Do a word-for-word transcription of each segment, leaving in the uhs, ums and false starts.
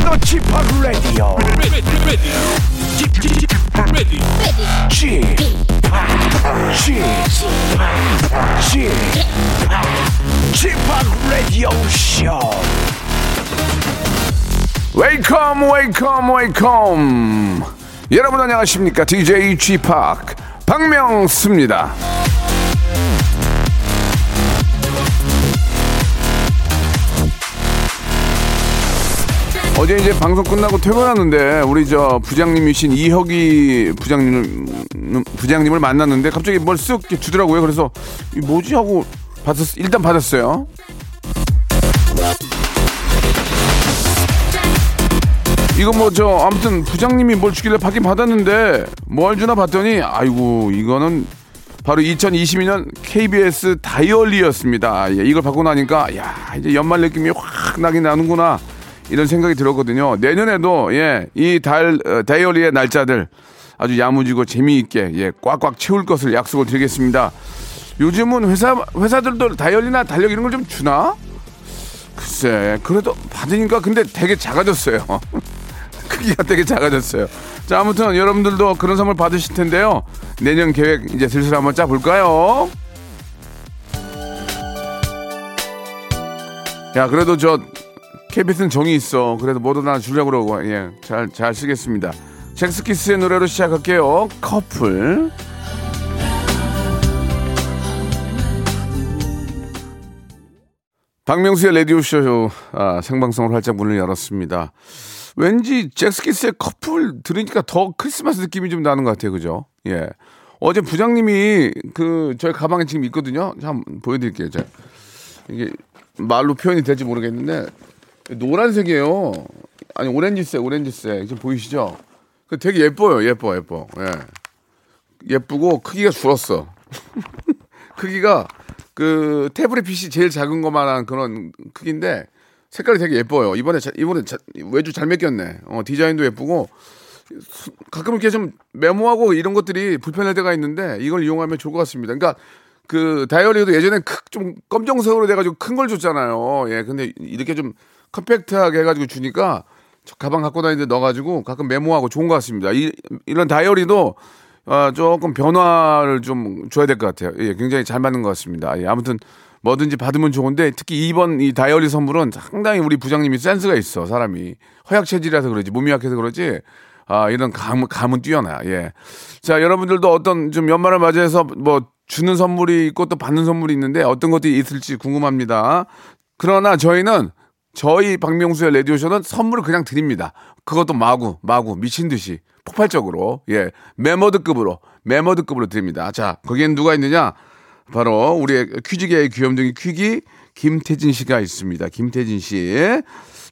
에이치도 G Park Radio. G Park Radio Show. Welcome, welcome, welcome. 여러분 안녕하십니까? 디제이 G Park 박명수입니다. 어제 이제 방송 끝나고 퇴근하는데 우리 저 부장님이신 이혁이 부장님을 부장님을 만났는데 갑자기 뭘 쓱 주더라고요. 그래서 이 뭐지 하고 받았 일단 받았어요. 이거 뭐 저 아무튼 부장님이 뭘 주길래 받긴 받았는데 뭘 주나 봤더니 아이고 이거는 바로 이천이십이 년 케이비에스 다이얼리였습니다. 이걸 받고 나니까 야 이제 연말 느낌이 확 나긴 나는구나. 이런 생각이 들었거든요. 내년에도 예, 이 달, 어, 다이어리의 날짜들 아주 야무지고 재미있게 예, 꽉꽉 채울 것을 약속을 드리겠습니다. 요즘은 회사, 회사들도 다이어리나 달력 이런 걸 좀 주나? 글쎄, 그래도 받으니까 근데 되게 작아졌어요. 크기가 되게 작아졌어요. 자, 아무튼 여러분들도 그런 선물 받으실 텐데요. 내년 계획 이제 슬슬 한번 짜볼까요? 야, 그래도 저 케이비에스는 정이 있어. 그래도 뭐든 하나 주려고 그러고. 예, 잘, 잘 쓰겠습니다. 잭스키스의 노래로 시작할게요. 커플. 박명수의 라디오쇼 아, 생방송으로 활짝 문을 열었습니다. 왠지 잭스키스의 커플 들으니까 더 크리스마스 느낌이 좀 나는 것 같아요. 그죠? 예. 어제 부장님이 그 저희 가방에 지금 있거든요. 한번 보여드릴게요. 제가. 이게 말로 표현이 될지 모르겠는데 노란색이에요. 아니 오렌지색, 오렌지색 지금 보이시죠? 되게 예뻐요, 예뻐, 예뻐. 예, 예쁘고 크기가 줄었어. 크기가 그 태블릿피씨 제일 작은 것만한 그런 크기인데 색깔이 되게 예뻐요. 이번에 자, 이번에 자, 외주 잘 맡겼네. 어, 디자인도 예쁘고 가끔 이렇게 좀 메모하고 이런 것들이 불편할 때가 있는데 이걸 이용하면 좋을 것 같습니다. 그러니까. 그 다이어리도 예전엔 좀 검정색으로 돼가지고 큰 걸 줬잖아요. 예, 근데 이렇게 좀 컴팩트하게 해가지고 주니까 저 가방 갖고 다니는데 넣어가지고 가끔 메모하고 좋은 것 같습니다. 이, 이런 다이어리도 어, 조금 변화를 좀 줘야 될 것 같아요. 예, 굉장히 잘 맞는 것 같습니다. 예, 아무튼 뭐든지 받으면 좋은데 특히 이번 이 다이어리 선물은 상당히 우리 부장님이 센스가 있어. 사람이 허약 체질이라서 그러지 몸이 약해서 그러지. 아, 이런 감, 감은 뛰어나. 예, 자 여러분들도 어떤 좀 연말을 맞이해서 뭐 주는 선물이 있고 또 받는 선물이 있는데 어떤 것들이 있을지 궁금합니다. 그러나 저희는 저희 박명수의 라디오쇼는 선물을 그냥 드립니다. 그것도 마구 마구 미친 듯이 폭발적으로 예 매머드급으로 매머드급으로 드립니다. 자 거기엔 누가 있느냐? 바로 우리의 퀴즈계의 귀염둥이 퀴기 김태진 씨가 있습니다. 김태진 씨.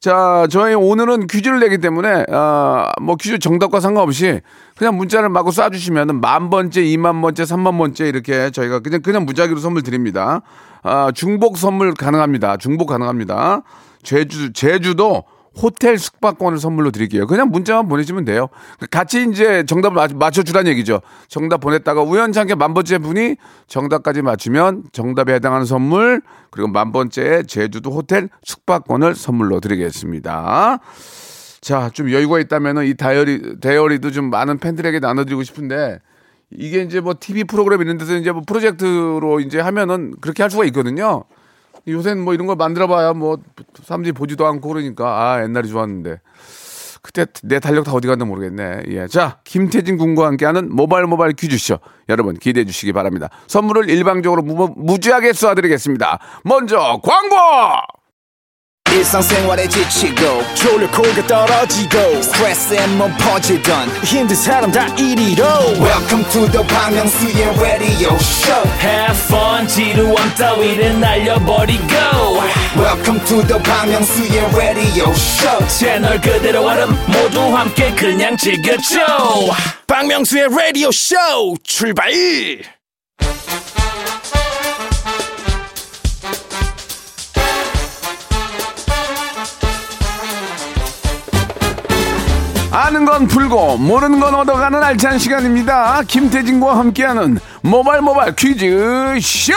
자, 저희 오늘은 퀴즈를 내기 때문에, 아, 뭐 퀴즈 정답과 상관없이 그냥 문자를 마구 쏴주시면은 만 번째, 이만 번째, 삼만 번째 이렇게 저희가 그냥, 그냥 무작위로 선물 드립니다. 아, 중복 선물 가능합니다. 중복 가능합니다. 제주, 제주도 호텔 숙박권을 선물로 드릴게요. 그냥 문자만 보내시면 돼요. 같이 이제 정답을 맞춰주란 얘기죠. 정답 보냈다가 우연찮게 만 번째 분이 정답까지 맞추면 정답에 해당하는 선물 그리고 만 번째에 제주도 호텔 숙박권을 선물로 드리겠습니다. 자, 좀 여유가 있다면은 이 다이어리, 다이어리도 좀 많은 팬들에게 나눠드리고 싶은데 이게 이제 뭐 티비 프로그램 있는 데서 이제 뭐 프로젝트로 이제 하면은 그렇게 할 수가 있거든요. 요새는 뭐 이런 걸 만들어봐야 뭐 사람들이 보지도 않고 그러니까 아 옛날이 좋았는데 그때 내 달력 다 어디 갔나 모르겠네. 예, 자 김태진 군과 함께하는 모바일 모바일 퀴즈쇼 여러분 기대해 주시기 바랍니다. 선물을 일방적으로 무, 무지하게 쏴드리겠습니다. 먼저 광고. 일상생활에 지치고 졸려 코가 떨어지고 스트레스에 몸 퍼지던 힘든 사람 다 이리로 Welcome to the 박명수의 radio show. Have fun 지루함 따위를 날려버리고 Welcome to the 박명수의 radio show. 채널 그대로 와름 모두 함께 그냥 즐겨줘. 박명수의 radio show 출발. 아는 건 풀고 모르는 건 얻어가는 알찬 시간입니다. 김태진과 함께하는 모바일 모바일 퀴즈 쇼.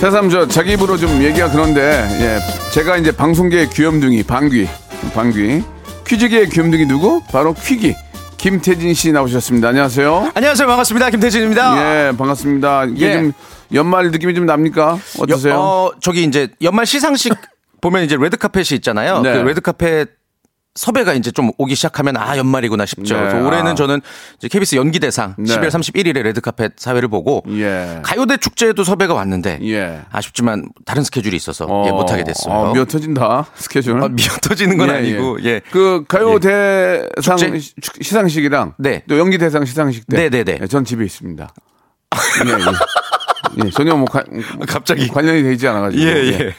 새삼 저 자기 입으로 좀 얘기가 그런데, 예, 제가 이제 방송계의 귀염둥이 방귀, 방귀, 퀴즈계의 귀염둥이 누구? 바로 퀴기 김태진 씨 나오셨습니다. 안녕하세요. 안녕하세요. 반갑습니다. 김태진입니다. 예, 반갑습니다. 이게 예. 좀 연말 느낌이 좀 납니까? 어떠세요? 여, 어, 저기 이제 연말 시상식 보면 이제 레드카펫이 있잖아요. 네. 그 레드카펫 섭외가 이제 좀 오기 시작하면 아 연말이구나 싶죠. 네. 올해는 아. 저는 이제 케이비에스 연기대상 네. 십이월 삼십일일에 레드카펫 사회를 보고 예. 가요대 축제에도 섭외가 왔는데 예. 아쉽지만 다른 스케줄이 있어서 어. 예, 못하게 됐어요. 어, 미어터진다 스케줄. 아, 미어터지는 건 예, 아니고 예. 예. 그 가요대상 예. 시상식이랑 네. 또 연기대상 시상식 때 네네네. 예, 전 집에 있습니다. 예, 예. 예, 전혀 뭐 가, 갑자기 관련이 되지 않아가지고 예, 예. 예.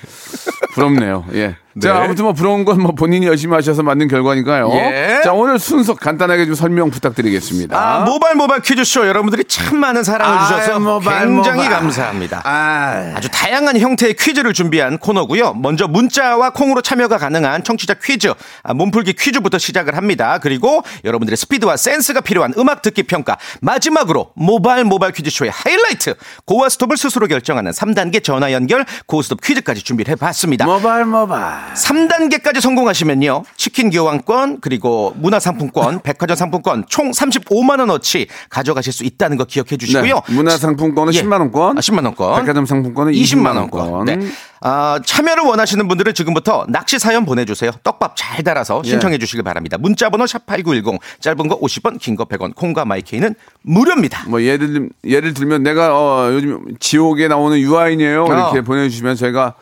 부럽네요. 예. 네. 자, 아무튼 뭐 부러운 건 뭐 본인이 열심히 하셔서 만든 결과니까요. 예. 자, 오늘 순서 간단하게 좀 설명 부탁드리겠습니다. 아, 모발 모발 퀴즈쇼 여러분들이 참 많은 사랑을 아, 주셔서 모발, 굉장히 모발. 감사합니다. 아. 아주 다양한 형태의 퀴즈를 준비한 코너고요. 먼저 문자와 콩으로 참여가 가능한 청취자 퀴즈, 아, 몸풀기 퀴즈부터 시작을 합니다. 그리고 여러분들의 스피드와 센스가 필요한 음악 듣기 평가, 마지막으로 모발 모발 퀴즈쇼의 하이라이트, 고와 스톱을 스스로 결정하는 삼 단계 전화 연결, 고스톱 퀴즈까지 준비를 해봤습니다. 모발 모발. 삼 단계까지 성공하시면요. 치킨 교환권 그리고 문화상품권, 백화점 상품권 총 삼십오만 원어치 가져가실 수 있다는 거 기억해 주시고요. 네, 문화상품권은 예. 십만 원권. 아, 십만 원권. 백화점 상품권은 이십만 원권. 네. 아, 참여를 원하시는 분들은 지금부터 낚시 사연 보내주세요. 떡밥 잘 달아서 신청해 예. 주시길 바랍니다. 문자번호 샵팔구일공, 짧은 거 오십 원, 긴 거 백 원, 콩과 마이케이는 무료입니다. 뭐 예를, 예를 들면 내가 어, 요즘 지옥에 나오는 유아인이에요. 어. 이렇게 보내주시면 저희가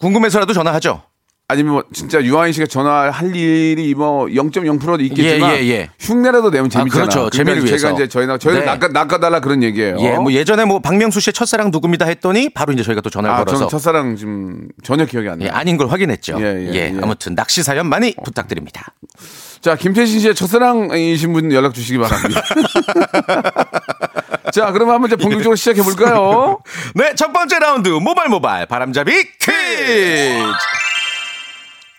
궁금해서라도 전화하죠. 아니면 뭐 진짜 유아인 씨가 전화할 일이 뭐 영 점 영 퍼센트도 있겠지만 예, 예, 예. 흉내라도 내면 재밌잖아요. 아, 그렇죠. 재미를 위해서. 제가 이제 저희나 저희를 네. 낚아달라 그런 얘기예요. 예, 뭐 예전에 뭐 박명수 씨의 첫사랑 누굽니다 했더니 바로 이제 저희가 또 전화를 아, 걸어서 저는 첫사랑 지금 전혀 기억이 안 나요. 예, 아닌 걸 확인했죠. 예, 예, 예, 예. 아무튼 낚시 사연 많이 어. 부탁드립니다. 자, 김태진 씨의 첫사랑이신 분 연락 주시기 바랍니다. 자, 그럼 한번 이제 본격적으로 예. 시작해 볼까요? 네, 첫 번째 라운드 모발 모발 바람잡이 퀴즈.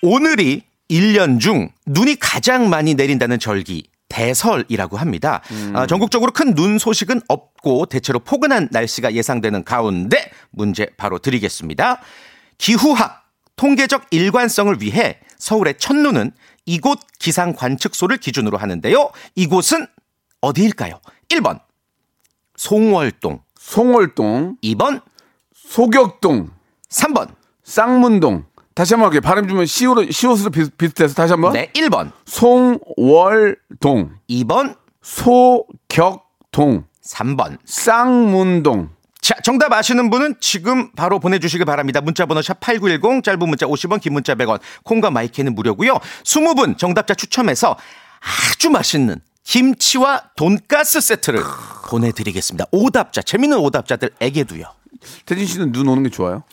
오늘이 일 년 중 눈이 가장 많이 내린다는 절기 대설이라고 합니다. 음. 아, 전국적으로 큰 눈 소식은 없고 대체로 포근한 날씨가 예상되는 가운데 문제 바로 드리겠습니다. 기후학 통계적 일관성을 위해 서울의 첫눈은 이곳 기상관측소를 기준으로 하는데요. 이곳은 어디일까요? 일 번 송월동, 송월동. 이 번 소격동. 삼 번 쌍문동. 다시 한번 할게요. 발음 주면 시옷으로, 시옷으로 비슷, 비슷해서 다시 한번. 네, 일 번 송월동. 이 번 소격동. 삼 번 쌍문동. 자, 정답 아시는 분은 지금 바로 보내주시길 바랍니다. 문자번호 샵팔구일공, 짧은 문자 오십 원, 긴 문자 백 원, 콩과 마이키는 무료고요. 이십 분 정답자 추첨해서 아주 맛있는 김치와 돈가스 세트를 보내드리겠습니다. 오답자, 재밌는 오답자들 에게도요. 태진 씨는 눈 오는 게 좋아요?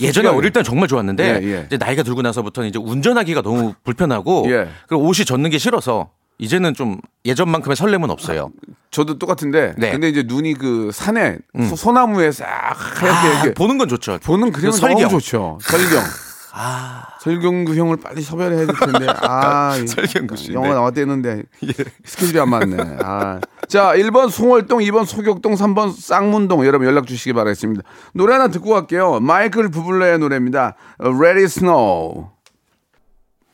예전에 어릴 때는 정말 좋았는데 예, 예. 이제 나이가 들고 나서부터는 이제 운전하기가 너무 불편하고 예. 그리고 옷이 젖는 게 싫어서 이제는 좀 예전만큼의 설렘은 없어요. 저도 똑같은데 네. 근데 이제 눈이 그 산에 음. 소나무에 싹 하얗게 아, 이렇게 보는 건 좋죠. 보는 그림은 설경. 너무 좋죠. 설경. 아. 설경구 형을 빨리 섭외를 해야 될 텐데. 아, 설경구 씨. 영화 나왔다 했는데 예. 스케줄이 안 맞네. 아. 자, 일 번 송월동, 이 번 소격동, 삼 번 쌍문동. 여러분 연락 주시기 바라겠습니다. 노래 하나 듣고 갈게요. 마이클 부블레의 노래입니다. Ready Snow.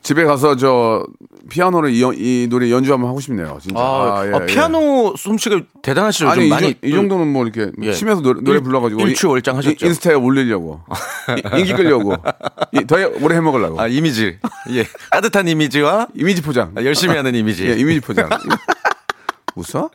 집에 가서 저 피아노를 이, 이 노래 연주 한번 하고 싶네요. 진짜. 아, 아, 예, 아 피아노 예. 솜씨가 대단하시죠. 아니, 좀 이, 많이 이 정도는 뭐 이렇게 예. 치면서 노래, 노래 불러가지고 일취월장 하셨죠. 인스타에 올리려고 이, 인기 끌려고 이, 더 오래 해먹으려고. 아 이미지 예 따뜻한 이미지와 이미지 포장 아, 열심히 하는 이미지. 예, 이미지 포장. 웃어?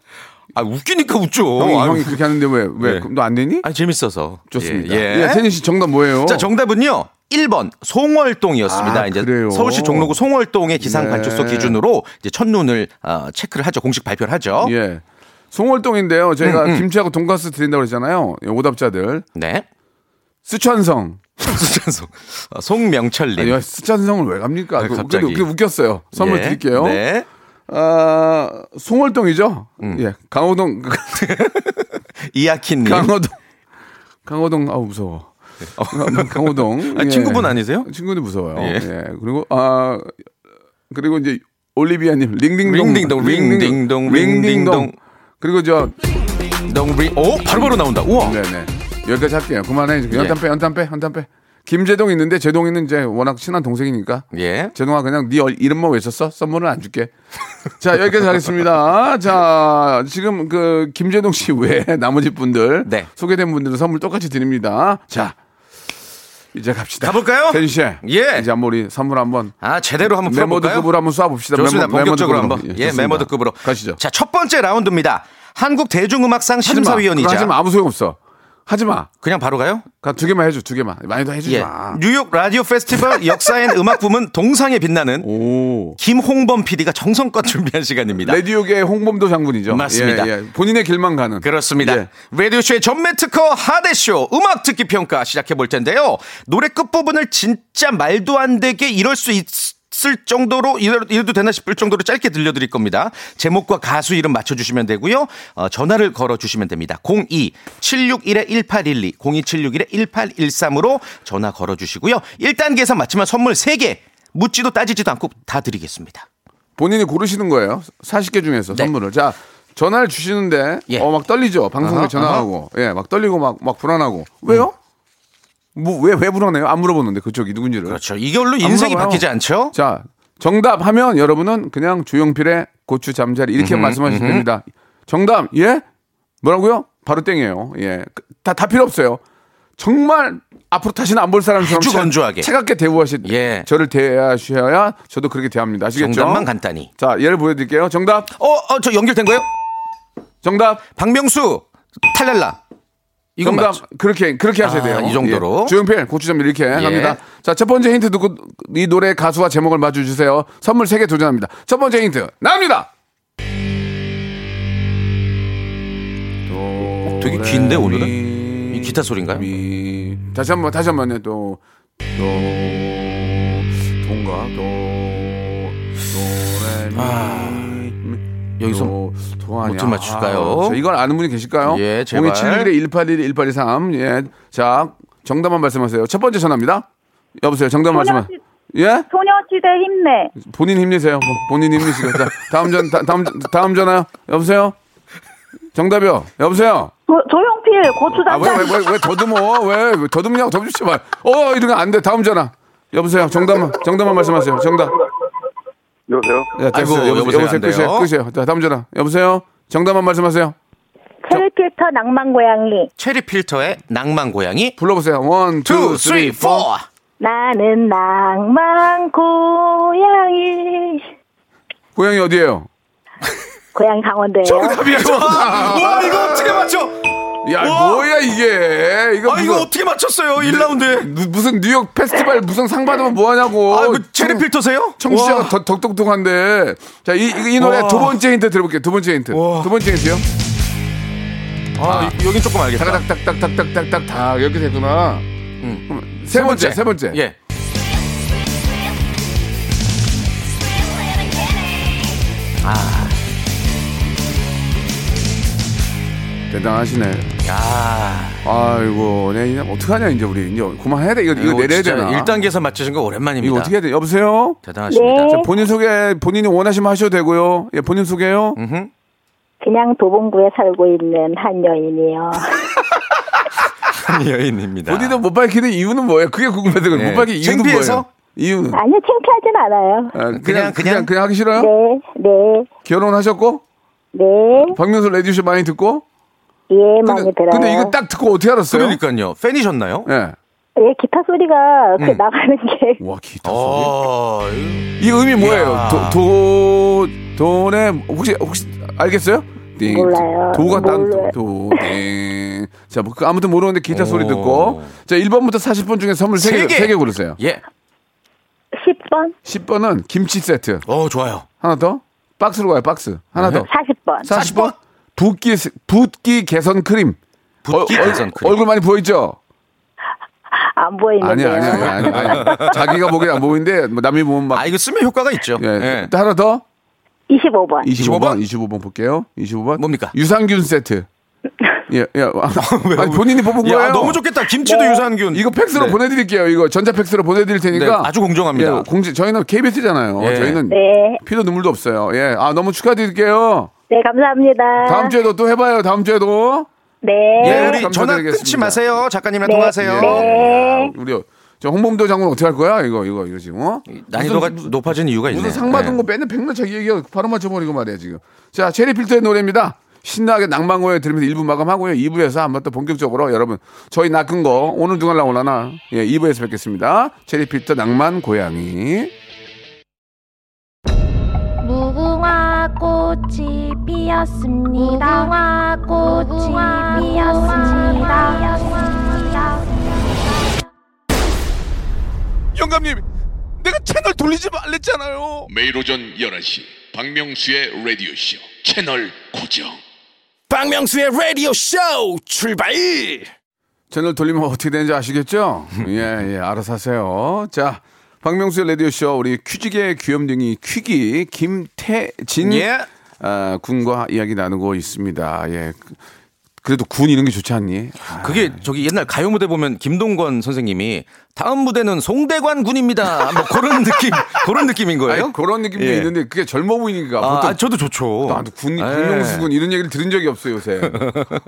아 웃기니까 웃죠. 형이, 형이 그렇게 하는데 왜 왜 너 안 예. 되니? 아 재밌어서 좋습니다. 예, 예. 세진 씨 정답 뭐예요? 자 정답은요. 일 번 송월동이었습니다. 아, 이제 그래요? 서울시 종로구 송월동의 기상관측소 네. 기준으로 이제 첫눈을 어, 체크를 하죠. 공식 발표를 하죠. 예. 송월동인데요. 저희가 음, 음. 김치하고 돈가스 드린다고 그랬잖아요. 오답자들. 네. 쓰촨성. 쓰촨성. 아, 송명철님. 아니, 쓰촨성을 왜 갑니까? 왜 갑자기. 그게 웃겼어요. 선물 예. 드릴게요. 네. 아, 송월동이죠. 음. 예. 강호동. 이아킨님. 강호동. 강호동. 아우 무서워. 어, 강호동 아, 예. 친구분 아니세요? 친구는 무서워요. 예. 예. 그리고 아 그리고 이제 올리비아님 링딩동 링딩동 링딩동 링딩동 그리고 저 링딩동 오 바로바로 나온다. 우와. 네네. 여기까지 할게요. 그만해. 연탄 빼, 연탄 빼, 연탄 빼. 김재동 있는데 재동이는 이제 워낙 친한 동생이니까. 예. 재동아 그냥 네 이름만 외쳤어. 선물은 안 줄게. 자 여기까지 하겠습니다. 자 지금 그 김재동 씨 외에 나머지 분들 네. 소개된 분들은 선물 똑같이 드립니다. 자 이제 갑시다. 가볼까요? 태진 씨. 예. 이제 한번 우리 선물 한번. 아 제대로 한번 풀어볼까요? 메모드급으로 한번 쏴봅시다. 좋습니다. 메모, 본격적으로 메모드급으로. 한번. 예, 예 메모드급으로. 가시죠. 자 첫 번째 라운드입니다. 한국 대중음악상 심사위원이자. 하지마. 하지마. 아무 소용 없어. 하지 마. 그냥 바로 가요? 두 개만 해줘, 두 개만. 많이 더 해주지 예. 마. 뉴욕 라디오 페스티벌 역사엔 음악 부문 동상에 빛나는 오. 김홍범 피디가 정성껏 준비한 시간입니다. 라디오계의 홍범도 장군이죠. 맞습니다. 예, 예. 본인의 길만 가는. 그렇습니다. 예. 라디오쇼의 전매 특허 하대쇼 음악 듣기 평가 시작해 볼 텐데요. 노래 끝부분을 진짜 말도 안 되게 이럴 수 있... 쓸 정도로 이래도 되나 싶을 정도로 짧게 들려드릴 겁니다. 제목과 가수 이름 맞춰주시면 되고요. 어, 전화를 걸어주시면 됩니다. 공이 칠육일 일팔일이 공이 칠육일 일팔일삼으로 전화 걸어주시고요. 일 단계에서 맞추면 선물 세 개 묻지도 따지지도 않고 다 드리겠습니다. 본인이 고르시는 거예요. 마흔 개 중에서 네. 선물을. 자 전화를 주시는데 예. 어, 막 떨리죠. 방송에 아하, 전화하고 아하. 예, 막 떨리고 막, 막 불안하고 왜요? 음. 뭐 왜 왜 불안해요? 안 물어보는데 그쪽이 누군지를. 그렇죠. 이걸로 인생이 바뀌지 않죠? 자, 정답하면 여러분은 그냥 조용필의 고추 잠자리 이렇게 음흠, 말씀하시면 음흠. 됩니다. 정답 예? 뭐라고요? 바로 땡이에요. 예, 다, 다 필요 없어요. 정말 앞으로 다시는 안 볼 사람처럼 아주 건조하게 차갑게 대우하시 예. 저를 대하셔야 저도 그렇게 대합니다. 아시겠죠? 정답만 간단히. 자, 예를 보여드릴게요. 정답. 어, 어, 저 연결된 거예요? 정답. 박명수 탈랄라. 정답 맞죠? 그렇게 그렇게 하셔야 돼요. 아, 이 정도로 예. 주영필 고추점 이렇게 예. 갑니다. 자, 첫 번째 힌트 듣고 이 노래 가수와 제목을 맞춰주세요. 선물 세 개 도전합니다. 첫 번째 힌트 나옵니다. 어, 되게 긴데 오늘은 이 기타 소리인가요? 미. 다시 한번 다시 한번요. 또 도 동가 도 도레미 아. 여기서 어떻게 맞출까요? 아, 이걸 아는 분이 계실까요? 예, 제발. 공이칠일 일팔일 일팔이삼 예, 자 정답만 말씀하세요. 첫 번째 전화입니다. 여보세요, 정답 말씀하. 예? 소녀시대 힘내. 본인 힘내세요. 본인 힘내시고. 자, 다음 전 다, 다음 다음 전화요. 여보세요. 정답이요. 여보세요. 조, 조용필 고추장자. 아, 왜, 왜, 왜, 왜 더듬어? 왜, 왜 더듬냐고 더듬지 말. 어, 이러면 안 돼. 다음 전화. 여보세요. 정답만 정답만 말씀하세요. 정답. 여보세요? 네, 됐어요. 아이고, 여보세요. 여보세요. 끝이에요. 끝이에요. 자, 다음 전화. 여보세요? 정답만 말씀하세요. 체리필터 낭만고양이. 체리필터의 낭만고양이. 불러보세요. 원, 투, 쓰리, 포. 나는 낭만고양이. 고양이 어디예요? 고양이 강원도예요. 정답이야. 정답. 와, 이거 어떻게 맞춰? 야, 우와. 뭐야, 이게. 이거 아, 무슨, 이거 어떻게 맞췄어요, 일 라운드에. 무슨 뉴욕 페스티벌 무슨 상 받으면 뭐하냐고. 아, 그 체리 필터세요? 청취자가 더, 더 똑똑한데. 자, 이, 이, 이 노래 두 번째 힌트 들어볼게요. 두 번째 힌트. 우와. 두 번째 힌트요? 아, 아 여긴 조금 알겠다. 딱딱딱딱딱딱딱. 이렇게 되구나. 음. 세, 세 번째, 세 번째. 예. 아. 대단하시네. 야, 아이고, 네, 어떻게 하냐 이제 우리 이제 그만해야 돼. 이거 이거 아이고, 내려야 되나? 일 단계에서 맞추신 거 오랜만입니다. 이거 어떻게 해야 돼? 여보세요. 대단하십니다. 네. 자, 본인 소개, 본인이 원하시면 하셔도 되고요. 예, 본인 소개요. 음흠. 그냥 도봉구에 살고 있는 한 여인이요. 한 여인입니다. 본인도 못 밝히는 이유는 뭐예요? 그게 궁금해서 네. 못 밝히는 이유는 창피해서? 뭐예요? 이유는 아니요, 창피하진 않아요. 아, 그냥, 그냥 그냥 그냥 하기 싫어요? 네, 네. 결혼하셨고? 네. 박명수 레디쇼 많이 듣고? 예, 많이 근데, 들어요. 근데 이거 딱 듣고 어떻게 알았어요? 그러니까요. 팬이셨나요? 예. 예, 기타 소리가 그 음. 나가는 게. 와, 기타 소리. 아, 이 의미 뭐예요? 도, 도, 도네, 혹시, 혹시, 알겠어요? 띵, 몰라요. 도가 땅, 도, 띵. 자, 뭐, 아무튼 모르는데 기타 오. 소리 듣고. 자, 일 번부터 사십 번 중에 선물 세 개, 세 개 고르세요. 예. 십 번? 십 번은 김치 세트. 어, 좋아요. 하나 더? 박스로 가요, 박스. 하나 네. 더. 사십 번. 사십 번? 붓기 붓기 개선 크림. 붓기 어, 개선 크림. 얼굴 많이 보이죠? 안 보이는데요. 아니 아니 아니 아니. 자기가 보기엔 안 보이는데 뭐 남이 보면 막. 아 이거 쓰면 효과가 있죠. 예. 네. 하나 더. 이십오 번. 이십오 번. 이십오 번 볼게요. 이십오 번. 뭡니까? 유산균 세트. 예, 예. 아니, 본인이 뽑은 야, 거예요. 너무 좋겠다. 김치도 어. 유산균. 이거 팩스로 네. 보내드릴게요. 이거 전자팩스로 보내드릴 테니까. 네, 아주 공정합니다. 예, 공지. 저희는 케이비에스잖아요. 예. 저희는 네. 피도 눈물도 없어요. 예. 아 너무 축하드릴게요. 네, 감사합니다. 다음 주에도 또 해봐요. 다음 주에도. 네. 예, 우리 전화 드리겠습니다. 끊지 마세요. 작가님이랑 네. 통화하세요. 네. 우리 저 홍범도 장군 어떻게 할 거야? 이거 이거 이거 지금 어? 난이도가 무슨, 높아진 이유가 있네. 무슨 상 받은 거 빼는 백날 자기 얘기가 바로 맞춰버리고 말이야 지금. 자, 체리필터의 노래입니다. 신나게 낭만고에 들으면서 일 부 마감하고요. 이 부에서 한번 또 본격적으로 여러분 저희 낚은 거 오늘 누가 나오려나? 예, 이 부에서 뵙겠습니다. 체리필터 낭만 고양이. 무궁화 꽃이 피었습니다. 무궁화 꽃이 피었습니다. 영감님, 내가 채널 돌리지 말랬잖아요. 매일 오전 열한 시 박명수의 라디오쇼 채널 고정. 박명수의 라디오쇼 출발. 채널 돌리면 어떻게 되는지 아시겠죠? 예, 예, 알아서 하세요. 자, 박명수의 라디오쇼 우리 퀴즈계의 귀염둥이 퀴기 김태진 예. 아, 군과 이야기 나누고 있습니다. 예. 그래도 군 이런 게 좋지 않니? 아. 그게 저기 옛날 가요 무대 보면 김동건 선생님이 다음 무대는 송대관 군입니다. 뭐 그런 느낌, 그런 느낌인 거예요? 아니, 그런 느낌도 예. 있는데 그게 젊어 보이니까. 아, 보통 아 저도 좋죠. 나도 군, 예. 군용수군 이런 얘기를 들은 적이 없어요 요새.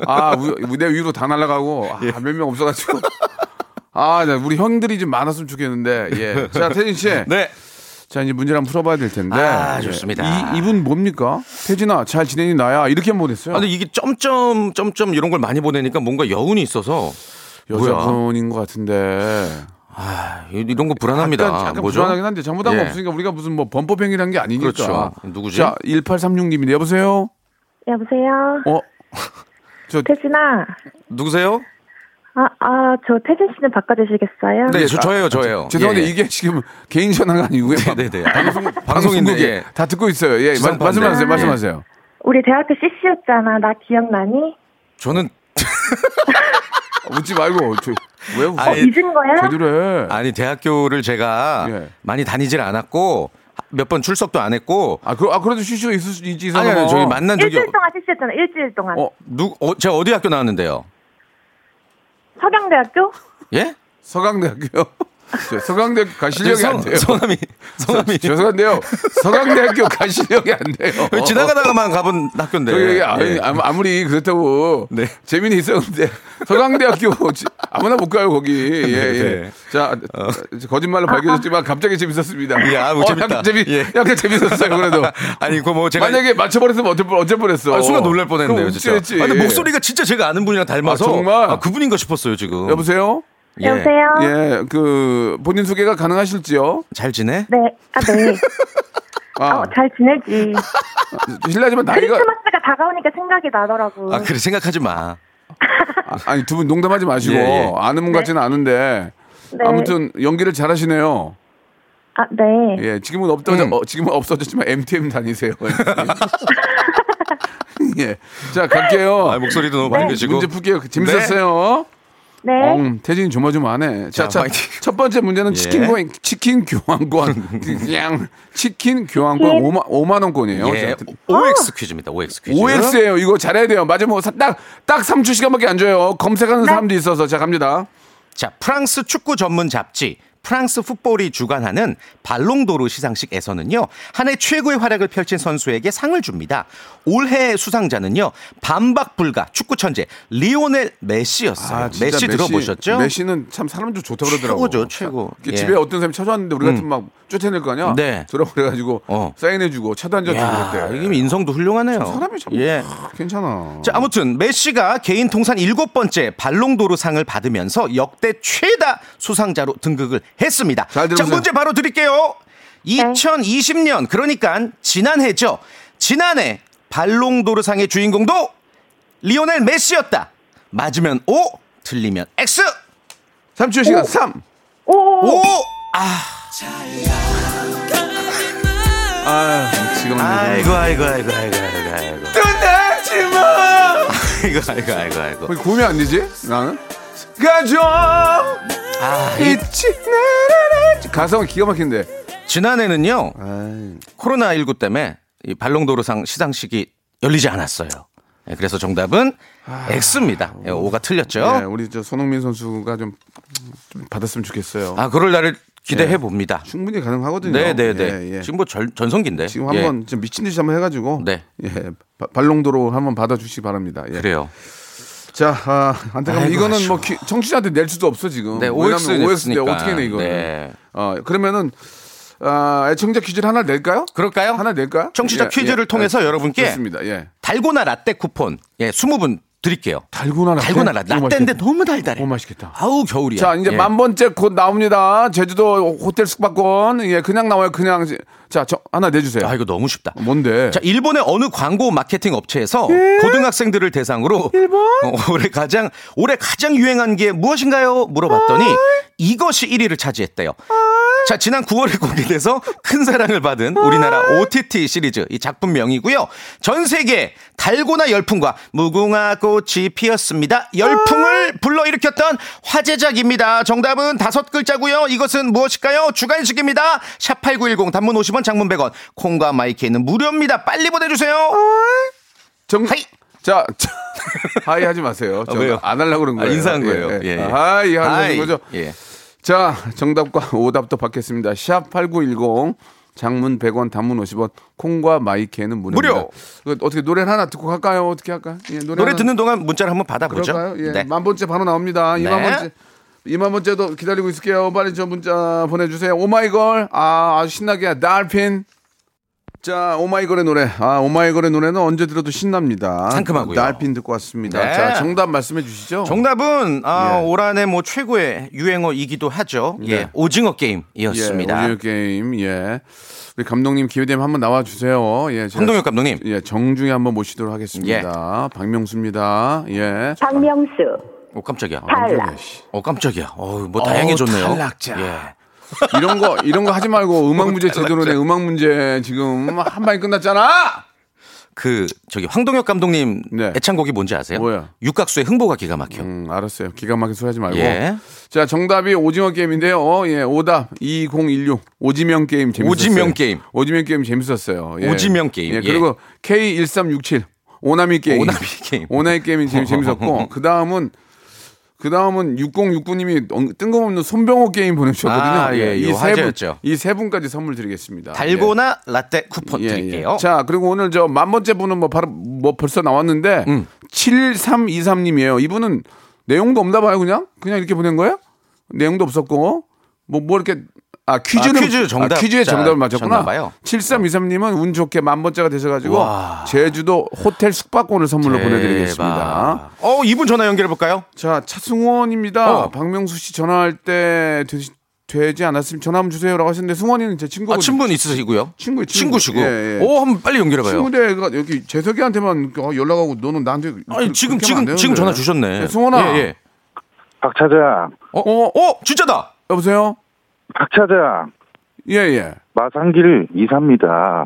아 무대 위로 다 날아가고 아, 예. 몇 명 없어가지고. 아, 우리 형들이 좀 많았으면 좋겠는데. 예. 자, 태진 씨. 네. 자, 이제 문제를 한번 풀어봐야 될 텐데. 아, 좋습니다. 이, 이분 뭡니까? 태진아, 잘 지내니 나야. 이렇게 한번 보냈어요. 아, 근데 이게 점점, 점점 이런 걸 많이 보내니까 뭔가 여운이 있어서. 여자분인 것 같은데. 아, 이런 거 불안합니다. 약간, 약간 뭐죠? 불안하긴 한데 잘못한 거 예. 없으니까 우리가 무슨 뭐 범법행위라는 게 아니니까. 그렇죠. 누구지? 자, 일팔삼육 님인데 여보세요? 여보세요? 어? 저, 태진아. 누구세요? 아, 아, 저 태진 씨는 바꿔주시겠어요? 네, 저, 저예요, 저예요. 아, 죄송한데 예, 예. 이게 지금 개인 전화가 아니고요. 네, 네, 방송, 방송인데 예. 다 듣고 있어요. 예, 마, 말씀하세요, 아, 말씀하세요. 우리 대학교 씨씨였잖아. 나 기억나니? 저는 웃지 말고 저, 왜 웃어? 어, 잊은 거야? 제대로 해. 아니 대학교를 제가 예. 많이 다니질 않았고. 몇 번 출석도 안 했고. 아, 그, 아 그래도 쉬쉬 있을 수 있지. 아니, 아니, 저기 만난 적이 일주일 동안 쉬쉬했잖아. 일주일 동안. 어, 누, 어, 제가 어디 학교 나왔는데요? 서강대학교? 예? 서강대학교요? 서강대학교 갈 실력이 안 돼요. 성함이, 성함이. 죄송한데요. 서강대학교 갈 실력이 안 돼요. 지나가다가만 가본 학교인데. 아니, 아무리 그렇다고. 네. 재미는 있었는데. 서강대학교 아무나 못 가요, 거기. 예, 예. 자, 어. 거짓말로 밝혀졌지만 갑자기 재밌었습니다. 야, 뭐 어, 재밌다. 약간, 재미, 예. 약간 재밌었어요, 그래도. 아니, 그 뭐 제가. 만약에 맞춰버렸으면 어쩔 뻔, 어쩔 뻔했어. 아, 순간 놀랄 뻔 했네요, 진짜. 아, 근데 목소리가 진짜 제가 아는 분이랑 닮아서. 아, 정말? 아, 그분인가 싶었어요, 지금. 여보세요? 예. 여보세요? 예, 그, 본인 소개가 가능하실지요? 잘 지내? 네, 아, 네. 아, 어, 잘 지내지. 실례지만 나이가. 크리스마스가 다가오니까 생각이 나더라고. 아, 그래, 생각하지 마. 아, 아니, 두 분 농담하지 마시고. 예, 예. 아는 분 같지는 네. 않은데. 네. 아무튼, 연기를 잘 하시네요. 아, 네. 예, 지금은 없어져, 음. 어, 지금은 없어졌지만 엠티엠 다니세요. 예. 자, 갈게요. 아, 목소리도 너무 네. 밝으시고. 문제 풀게요. 재밌었어요. 네. 네. 어, 태진이 조마조마하네. 자, 자, 첫 번째 문제는 예. 치킨 고행, 치킨 교환권. 그냥 치킨 교환권 예. 오만 원권이에요. 예. 오엑스 퀴즈입니다. 오엑스 퀴즈. 오엑스예요. 이거 잘해야 돼요. 맞으면 딱, 딱 삼 주 시간밖에 안 줘요. 검색하는 네. 사람도 있어서. 자, 갑니다. 자, 프랑스 축구 전문 잡지. 프랑스 풋볼이 주관하는 발롱도르 시상식에서는요. 한 해 최고의 활약을 펼친 선수에게 상을 줍니다. 올해의 수상자는요. 반박불가 축구 천재 리오넬 메시였어요. 아, 메시, 메시 들어보셨죠? 메시는 참 사람도 좋다고 그러더라고요. 최고죠. 최고. 예. 집에 어떤 사람이 찾아왔는데 우리 같은 음. 막 쫓아낼 거 아니야? 네. 들어가가지고 어. 사인해주고 차도 앉아주고. 이게 인성도 훌륭하네요. 참 사람이 참 예. 아, 괜찮아. 자, 아무튼 메시가 개인 통산 일곱 번째 발롱도르 상을 받으면서 역대 최다 수상자로 등극을 했습니다. 자, 문제 바로 드릴게요. 이천이십 년 그러니까 지난해죠. 지난해 발롱도르상의 주인공도 리오넬 메시였다. 맞으면 O, 틀리면 X. 삼 초 시간. 삼. 오. 오. 아. 아, 지금 아이고 아이고 아이고 아이고 아이고. 떠나지 마. 아이고 아이고 아이고 아이고. 왜 구음이 안 되지? 나는 가져. 아, 있지. 가성은 기가 막힌데. 지난해는요. 코로나십구 때문에 이 발롱도르상 시상식이 열리지 않았어요. 그래서 정답은 아, X입니다. O가 틀렸죠. 네, 우리 저 손흥민 선수가 좀, 좀 받았으면 좋겠어요. 아, 그럴 날을 기대해 봅니다. 예, 충분히 가능하거든요. 네, 네, 네. 예, 예. 지금 뭐 전, 전성기인데. 지금 한번 예. 미친 듯이 한번 해가지고. 네. 예, 발롱도르 한번 받아주시기 바랍니다. 예. 그래요. 자, 아, 안타깝네. 이거는 아쉬워. 뭐 기, 청취자한테 낼 수도 없어 지금. 네, 오엑스 오엑스니까 어떻게 내 이거는. 네. 어, 그러면은 아, 청취자 퀴즈를 하나 낼까요? 그럴까요? 하나 낼까요? 청취자 예, 퀴즈를 예, 통해서 예, 여러분께 좋습니다. 예. 달고나 라떼 쿠폰 예, 스무 분 드릴게요. 달고나 라떼. 달고나 라떼. 라떼인데 너무 달달해. 너무 맛있겠다. 아우 겨울이야. 자, 이제 예. 만 번째 곧 나옵니다. 제주도 호텔 숙박권. 예, 그냥 나와요. 그냥. 자, 저 하나 내주세요. 아, 이거 너무 쉽다. 뭔데? 자, 일본의 어느 광고 마케팅 업체에서 예? 고등학생들을 대상으로 일본? 어, 올해 가장 올해 가장 유행한 게 무엇인가요? 물어봤더니 아~ 이것이 일 위를 차지했대요. 아~ 자, 지난 구월에 공개돼서 큰 사랑을 받은 우리나라 오티티 시리즈 이 작품명이고요. 전 세계 달고나 열풍과 무궁화 꽃이 피었습니다. 열풍을 불러일으켰던 화제작입니다. 정답은 다섯 글자고요. 이것은 무엇일까요? 주간식입니다. 샵팔구일공 단문 오십 원 장문 백 원 콩과 마이키는 무료입니다. 빨리 보내주세요. 정... 하이. 자, 자 하이 하지 마세요. 저 안 하려고 그런 거예요. 아, 인사한 거예요. 예, 예. 예. 하이 하는 거죠. 예. 자, 정답과 오답도 받겠습니다. 샵팔구일공 장문 백 원 단문 오십 원 콩과 마이케는 무료입니다. 무료. 어떻게 노래 하나 듣고 할까요? 어떻게 할까요? 예, 노래, 노래 듣는 동안 문자를 한번 받아보죠. 예, 네. 만 번째 바로 나옵니다. 네. 이만 번째, 이만 번째도 기다리고 있을게요. 빨리 저 문자 보내주세요. 오마이걸. 아, 아주 신나게 달핀. 자, 오마이걸의 노래. 아, 오마이걸의 노래는 언제 들어도 신납니다. 상큼하고요. 달핀 듣고 왔습니다. 네. 자, 정답 말씀해 주시죠. 정답은 아, 예. 올 한해 뭐 최고의 유행어이기도 하죠. 예. 예. 오징어 게임이었습니다. 예, 오징어 게임. 예. 우리 감독님 기회 되면 한번 나와 주세요. 예. 황동혁 감독님. 예, 정중히 한번 모시도록 하겠습니다. 예. 박명수입니다. 예. 박명수. 오, 깜짝이야. 탈락. 오, 깜짝이야. 어, 뭐 다양해졌네요. 탈락자. 예. 이런 거 이런 거 하지 말고 음악 문제 제대로 내 음악 문제 지금 한 방에 끝났잖아. 그 저기 황동혁 감독님 네. 애창곡이 뭔지 아세요? 뭐야? 육각수의 흥보가 기가 막혀. 음, 알았어요. 기가 막힌 소리 하지 말고. 예. 자, 정답이 오징어 게임인데요. 어, 예. 오답 이공일육 오지명 게임 재밌었어요. 오지명 게임. 오지명 게임 재밌었어요. 예. 오지명 게임. 예. 그리고 예. 케이 일삼육칠 오나미 게임. 오나미 게임. 오나미 게임이 재밌었고 그다음은 그 다음은 육공육구 님이 뜬금없는 손병호 게임 보내주셨거든요. 아, 예, 이 세 분, 이 세 분까지 선물 드리겠습니다. 달고나 예. 라떼 쿠폰 예, 드릴게요. 예. 자, 그리고 오늘 저 만 번째 분은 뭐 바로 뭐 벌써 나왔는데 음. 칠삼이삼 님이에요. 이분은 내용도 없나 봐요, 그냥 그냥 이렇게 보낸 거예요? 내용도 없었고 뭐 뭐 이렇게. 아, 퀴즈는, 아, 퀴즈 정답. 아, 퀴즈의 정답을 맞췄구나. 칠삼이삼 님은 운 좋게 만 번째가 되셔가지고 와. 제주도 호텔 숙박권을 선물로 대박. 보내드리겠습니다. 어, 이분 전화 연결해볼까요? 자, 차승원입니다. 어. 박명수 씨 전화할 때 되, 되지 않았으면 전화 한번 주세요 라고 하셨는데 승원이는 제 친구고. 아, 친분 있으시고요? 친구, 친구. 친구시고. 예, 예. 오, 한번 빨리 연결해봐요. 친구가 여기 재석이한테만 연락하고 너는 나한테. 아니, 지금, 지금, 지금 전화 주셨네. 네, 승원아. 예, 예. 박 차장. 어, 어, 어, 진짜다. 여보세요? 박 차장. 예, 예. 마산길 이사입니다.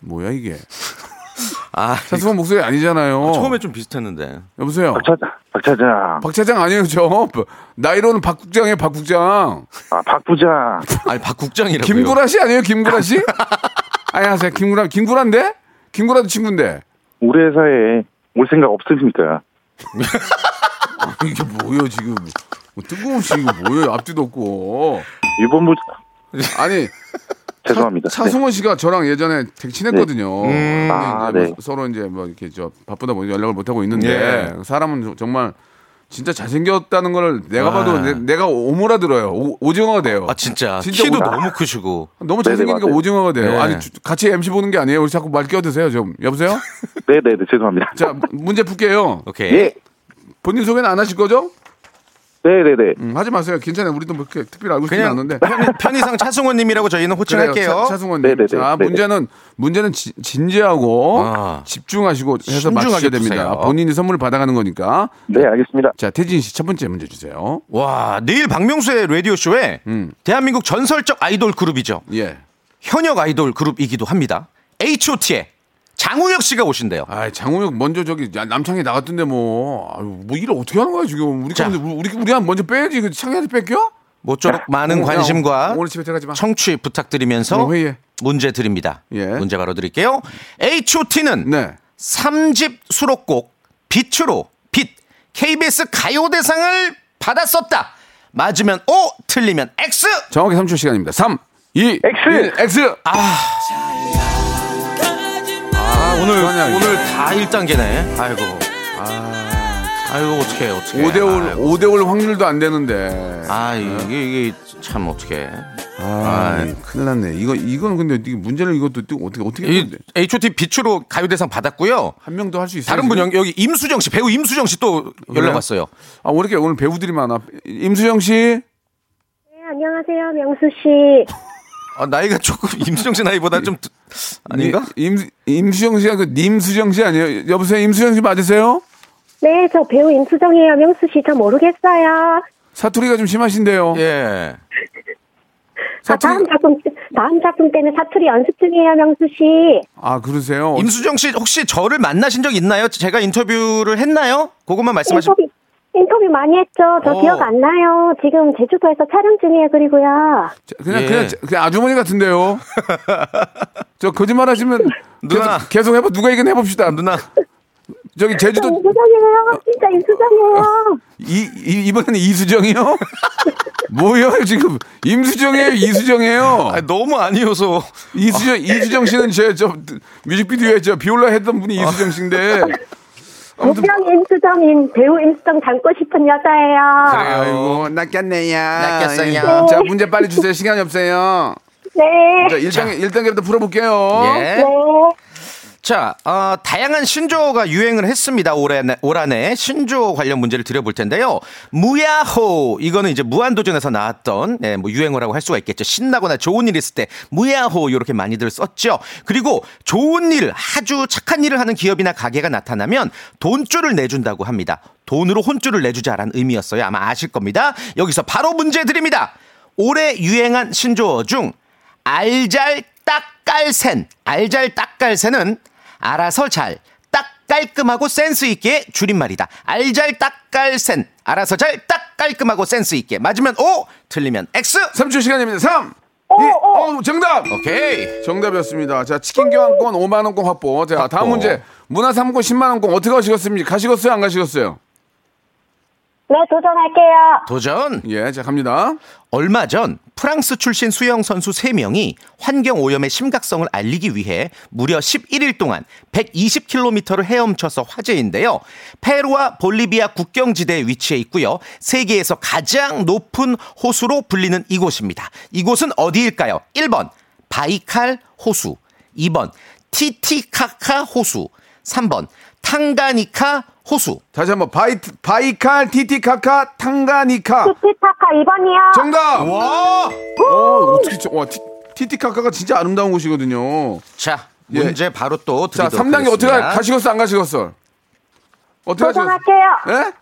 뭐야, 이게. 아. 차승원 목소리 아니잖아요. 아, 처음에 좀 비슷했는데. 여보세요? 박 차장. 박 차장. 박 차장 아니에요, 저. 나이로는 박 국장이에요, 박 국장. 아, 박 부장. 아니, 박 국장이라고요. 김구라 씨 아니에요, 김구라 씨? 안녕하세요, 김구라. 김구라인데? 김구라도 친구인데. 우리 회사에 올 생각 없으십니까? 이게 뭐예요, 지금. 뜬금없이 이거 뭐예요? 앞뒤도 없고. 유본부. 아니 죄송합니다. 차, 차승원 씨가 저랑 예전에 되게 친했거든요. 네. 음. 아, 이제 네. 서로 이제 뭐 이렇게 저 바쁘다 보니 연락을 못 하고 있는데 네. 사람은 정말 진짜 잘생겼다는 걸 내가 아. 봐도 내, 내가 오므라들어요. 오, 오징어가 돼요. 아 진짜. 진짜 키도 오징어. 너무 크시고 너무 잘생기니까 네네, 오징어가 돼요. 네. 아니 주, 같이 엠씨 보는 게 아니에요. 우리 자꾸 말 끼어드세요 좀. 여보세요? 네네네 네, 죄송합니다. 자 문제 풀게요. 오케이. 네. 본인 소개는 안 하실 거죠? 네네네. 음, 하지 마세요. 괜찮아요. 우리도 뭐 그렇게 특별히 알고 싶진 않은데. 편의, 편의상 차승원님이라고 저희는 호칭할게요. 차승원님. 네네네. 자, 네네. 문제는 문제는 지, 진지하고 아. 집중하시고 해서 맞추셔야 됩니다. 본인이 선물을 받아가는 거니까. 네, 알겠습니다. 자, 태진 씨 첫 번째 문제 주세요. 와, 내일 박명수의 라디오 쇼에 음. 대한민국 전설적 아이돌 그룹이죠. 예. 현역 아이돌 그룹이기도 합니다. 에이치 오.T의 장우혁 씨가 오신대요. 아, 장우혁 먼저 저기 남창이 나갔던데 뭐, 아유, 뭐 일을 어떻게 하는 거야 지금? 우리 자, 우리 우리 한 먼저 빼야지. 그 창이한테 뺏겨? 모쪼록 많은 어, 관심과 오늘 집에 들어가지 마. 청취 부탁드리면서 어, 문제 드립니다. 예. 문제 바로 드릴게요. 에이치 오.T는 네. 삼 집 수록곡 빛으로 빛 케이비에스 가요대상을 받았었다. 맞으면 O, 틀리면 X. 정확히 삼 초 시간입니다. 삼, 이, X, 일, X. 아. 오늘, 아니야, 오늘 다 일 단계네. 아이고. 아, 아유 어떡해 어떡해. 오 대 오, 오 대 오 확률도 안 되는데. 아 이게 이게 참 어떡해. 아, 아 큰일 났네. 이거 이건 근데 이게 문제는 이것도 어떻게 어떻게 에이치 오 티 빛으로 가요대상 받았고요. 한 명도 할 수 있어요. 다른 분 여기, 여기 임수정 씨 배우 임수정 씨 또 연락 왔어요. 아 왜 이렇게 오늘 배우들이 많아. 임수정 씨. 네 안녕하세요 명수 씨. 아 나이가 조금 임수정 씨 나이보다 좀 아닌가? 임 임수정 씨가 그 님수정 씨 아니에요? 여보세요 임수정 씨 맞으세요? 네, 저 배우 임수정이에요. 명수 씨, 저 모르겠어요. 사투리가 좀 심하신데요. 예. 사투리... 아, 다음 작품, 다음 작품 때문에 사투리 연습 중이에요, 명수 씨. 아, 그러세요? 임수정 씨, 혹시 저를 만나신 적 있나요? 제가 인터뷰를 했나요? 그것만 말씀하시면. 인터뷰, 인터뷰 많이 했죠. 저 어. 기억 안 나요. 지금 제주도에서 촬영 중이에요, 그리고요. 그냥, 예. 그냥, 그냥 아주머니 같은데요. 저 거짓말 하시면. 누나. 계속, 계속 해봐. 누가 이긴 해봅시다, 누나. 저기 제주도 임수정이에요. 진짜 임수정이에요. 이, 이 이번에는 이수정이요? 뭐요 지금 임수정이에요, 이수정이에요? 아니, 너무 아니어서 이수정 이수정 씨는 제 저 뮤직비디오에 저 비올라 했던 분이 이수정 씨인데. 무명 임수정인 배우 임수정 닮고 싶은 여자예요. 아이고 낚였네요. 낚였어요. 자 문제 빨리 주세요. 시간이 없어요. 네. 자 일 단계 일 단계부터 풀어볼게요. 예. 네. 자, 어, 다양한 신조어가 유행을 했습니다. 올 한 해 신조어 관련 문제를 드려볼 텐데요. 무야호 이거는 이제 무한도전에서 나왔던 네, 뭐 유행어라고 할 수가 있겠죠. 신나거나 좋은 일 있을 때 무야호 이렇게 많이들 썼죠. 그리고 좋은 일, 아주 착한 일을 하는 기업이나 가게가 나타나면 돈줄을 내준다고 합니다. 돈으로 혼줄을 내주자라는 의미였어요. 아마 아실 겁니다. 여기서 바로 문제 드립니다. 올해 유행한 신조어 중 알잘 딱깔센 알잘 딱깔센은 알아서 잘, 딱 깔끔하고 센스 있게 줄임말이다. 알잘 딱깔센 알아서 잘, 딱 깔끔하고 센스 있게. 맞으면 O, 틀리면 X. 삼 초 시간입니다. 삼, 오, 이, 오. 오, 정답. 오케이. 정답이었습니다. 자, 치킨 교환권 오만 원권 확보. 자, 확보. 다음 문제. 문화상품권 십만 원권 어떻게 하시겠습니까? 가시겠어요? 안 가시겠어요? 네, 도전할게요. 도전? 예, 자, 갑니다. 얼마 전 프랑스 출신 수영선수 세 명이 환경오염의 심각성을 알리기 위해 무려 십일 일 동안 백이십 킬로미터를 헤엄쳐서 화제인데요. 페루와 볼리비아 국경지대에 위치해 있고요. 세계에서 가장 높은 호수로 불리는 이곳입니다. 이곳은 어디일까요? 일 번 바이칼 호수, 이 번 티티카카 호수, 삼 번 탕가니카 호수. 다시 한번 바이 바이칼 티티카카 탕가니카. 티티카카 이 번이요. 정답. 와. 어 어떻게 와 티, 티티카카가 진짜 아름다운 곳이거든요. 자 문제 예. 바로 또 드리도록 자, 삼 단계 하겠습니다. 어떻게 가시겠어 안 가시겠어? 어떻게 도전할게요. 네?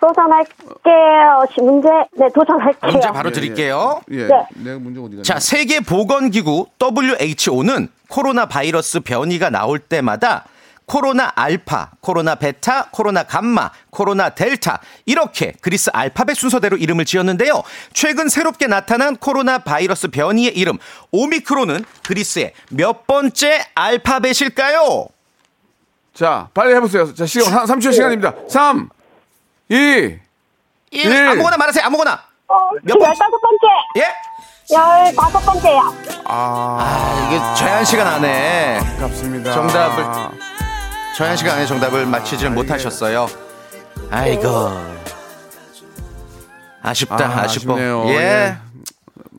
도전할게요. 문제 네 도전할게요. 문제 바로 드릴게요. 예. 예. 네. 내가 문제 어디 가냐? 자 세계 보건기구 더블유에이치오는 코로나 바이러스 변이가 나올 때마다 코로나 알파, 코로나 베타, 코로나 감마, 코로나 델타 이렇게 그리스 알파벳 순서대로 이름을 지었는데요. 최근 새롭게 나타난 코로나 바이러스 변이의 이름 오미크론은 그리스의 몇 번째 알파벳일까요? 자, 빨리 해보세요. 자, 시간 삼 초 시간입니다. 삼, 이, 일. 일. 아무거나 말하세요. 아무거나. 어, 몇 번? 열다섯 번째. 예? 열다섯 번째요. 아, 아 이게 제한 시간 안에. 아깝습니다. 정답을. 저한 시간 안에 정답을 맞히질 아, 못하셨어요. 아이고 아쉽다 아, 아쉽고 아쉽네요. 예 네.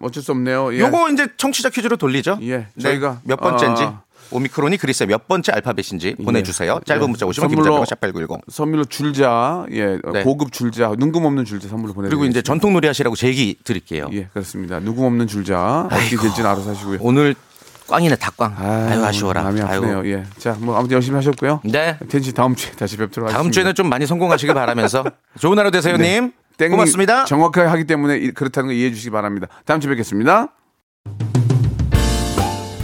어쩔 수 없네요. 예. 요거 이제 청취자 퀴즈로 돌리죠. 예 저희가 몇 번째인지 아, 오미크론이 그리스의 몇 번째 알파벳인지 예. 보내주세요. 짧은 예. 문자 오시면 김자로 샷팔구일공 선물로 줄자 예 네. 고급 줄자 눈금없는 줄자 선물로 보내드리겠습니다. 그리고 이제 전통놀이 하시라고 제 얘기 드릴게요. 예 그렇습니다. 눈금없는 줄자 어떻게 될지는 알아서 하시고요. 오늘 꽝이네 다 꽝. 아유, 아유 아쉬워라. 마음이 아프네요. 예. 자, 뭐 아무튼 열심히 하셨고요. 네. 텐시 다음 주에 다시 뵙도록 하겠습니다. 다음 주에는 좀 많이 성공하시길 바라면서 좋은 하루 되세요, 네. 님. 땡 고맙습니다. 정확하게 하기 때문에 그렇다는 거 이해해 주시기 바랍니다. 다음 주에 뵙겠습니다.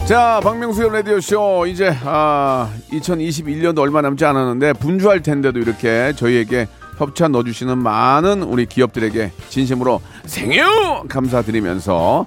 자, 박명수의 라디오 쇼 이제 아, 이천이십일 년도 얼마 남지 않았는데 분주할 텐데도 이렇게 저희에게 협찬 넣어주시는 많은 우리 기업들에게 진심으로 생유 감사드리면서.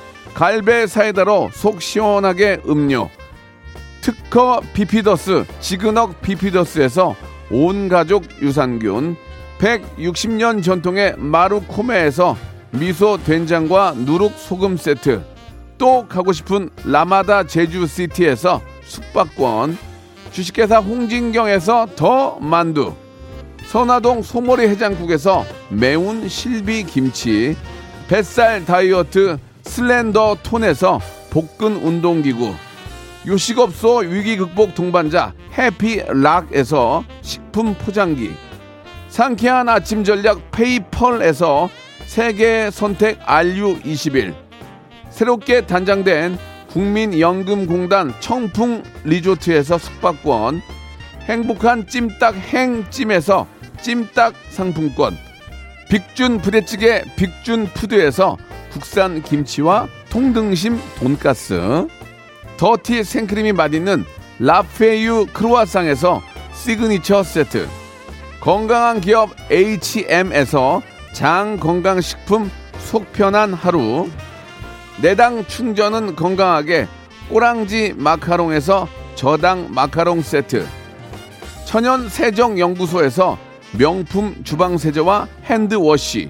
갈배 사이다로 속 시원하게 음료, 특허 비피더스 지그넉 비피더스에서 온가족 유산균, 백육십 년 전통의 마루코메에서 미소 된장과 누룩 소금 세트, 또 가고 싶은 라마다 제주시티에서 숙박권, 주식회사 홍진경에서 더 만두, 선화동 소머리 해장국에서 매운 실비 김치, 뱃살 다이어트 슬렌더 톤에서 복근 운동기구, 요식업소 위기 극복 동반자 해피락에서 식품 포장기, 상쾌한 아침 전략 페이펄에서 세계 선택 알유 이십일, 새롭게 단장된 국민연금공단 청풍 리조트에서 숙박권, 행복한 찜닭 행찜에서 찜닭 상품권, 빅준 부대찌개 빅준 푸드에서 국산 김치와 통등심 돈가스, 더티 생크림이 맛있는 라페유 크루아상에서 시그니처 세트, 건강한 기업 에이치엠에서 장건강식품 속편한 하루, 내당 충전은 건강하게 꼬랑지 마카롱에서 저당 마카롱 세트, 천연 세정연구소에서 명품 주방세제와 핸드워시,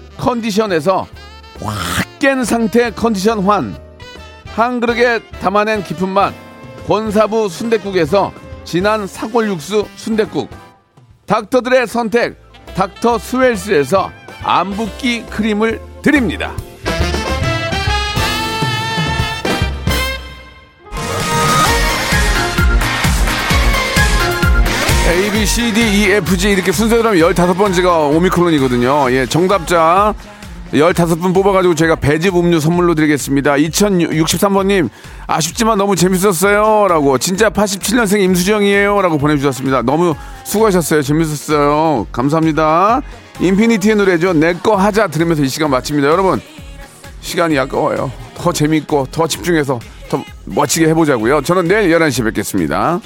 컨디션에서 확 깬 상태 컨디션 환, 한 그릇에 담아낸 깊은 맛 권사부 순댓국에서 진한 사골육수 순댓국, 닥터들의 선택 닥터 스웰스에서 안 붓기 크림을 드립니다. 에이 비 씨 디 이 에프 지 이렇게 순서대로 하면 열다섯 번째가 오미크론이거든요. 예, 정답자 열다섯 분 뽑아가지고 저희가 배즙 음료 선물로 드리겠습니다. 이천육십삼 번님 아쉽지만 너무 재밌었어요 라고, 진짜 팔십칠 년생 임수정이에요 라고 보내주셨습니다. 너무 수고하셨어요. 재밌었어요. 감사합니다. 인피니티의 노래죠. 내꺼 하자 들으면서 이 시간 마칩니다. 여러분 시간이 아까워요. 더 재밌고 더 집중해서 더 멋지게 해보자고요. 저는 내일 열한 시에 뵙겠습니다.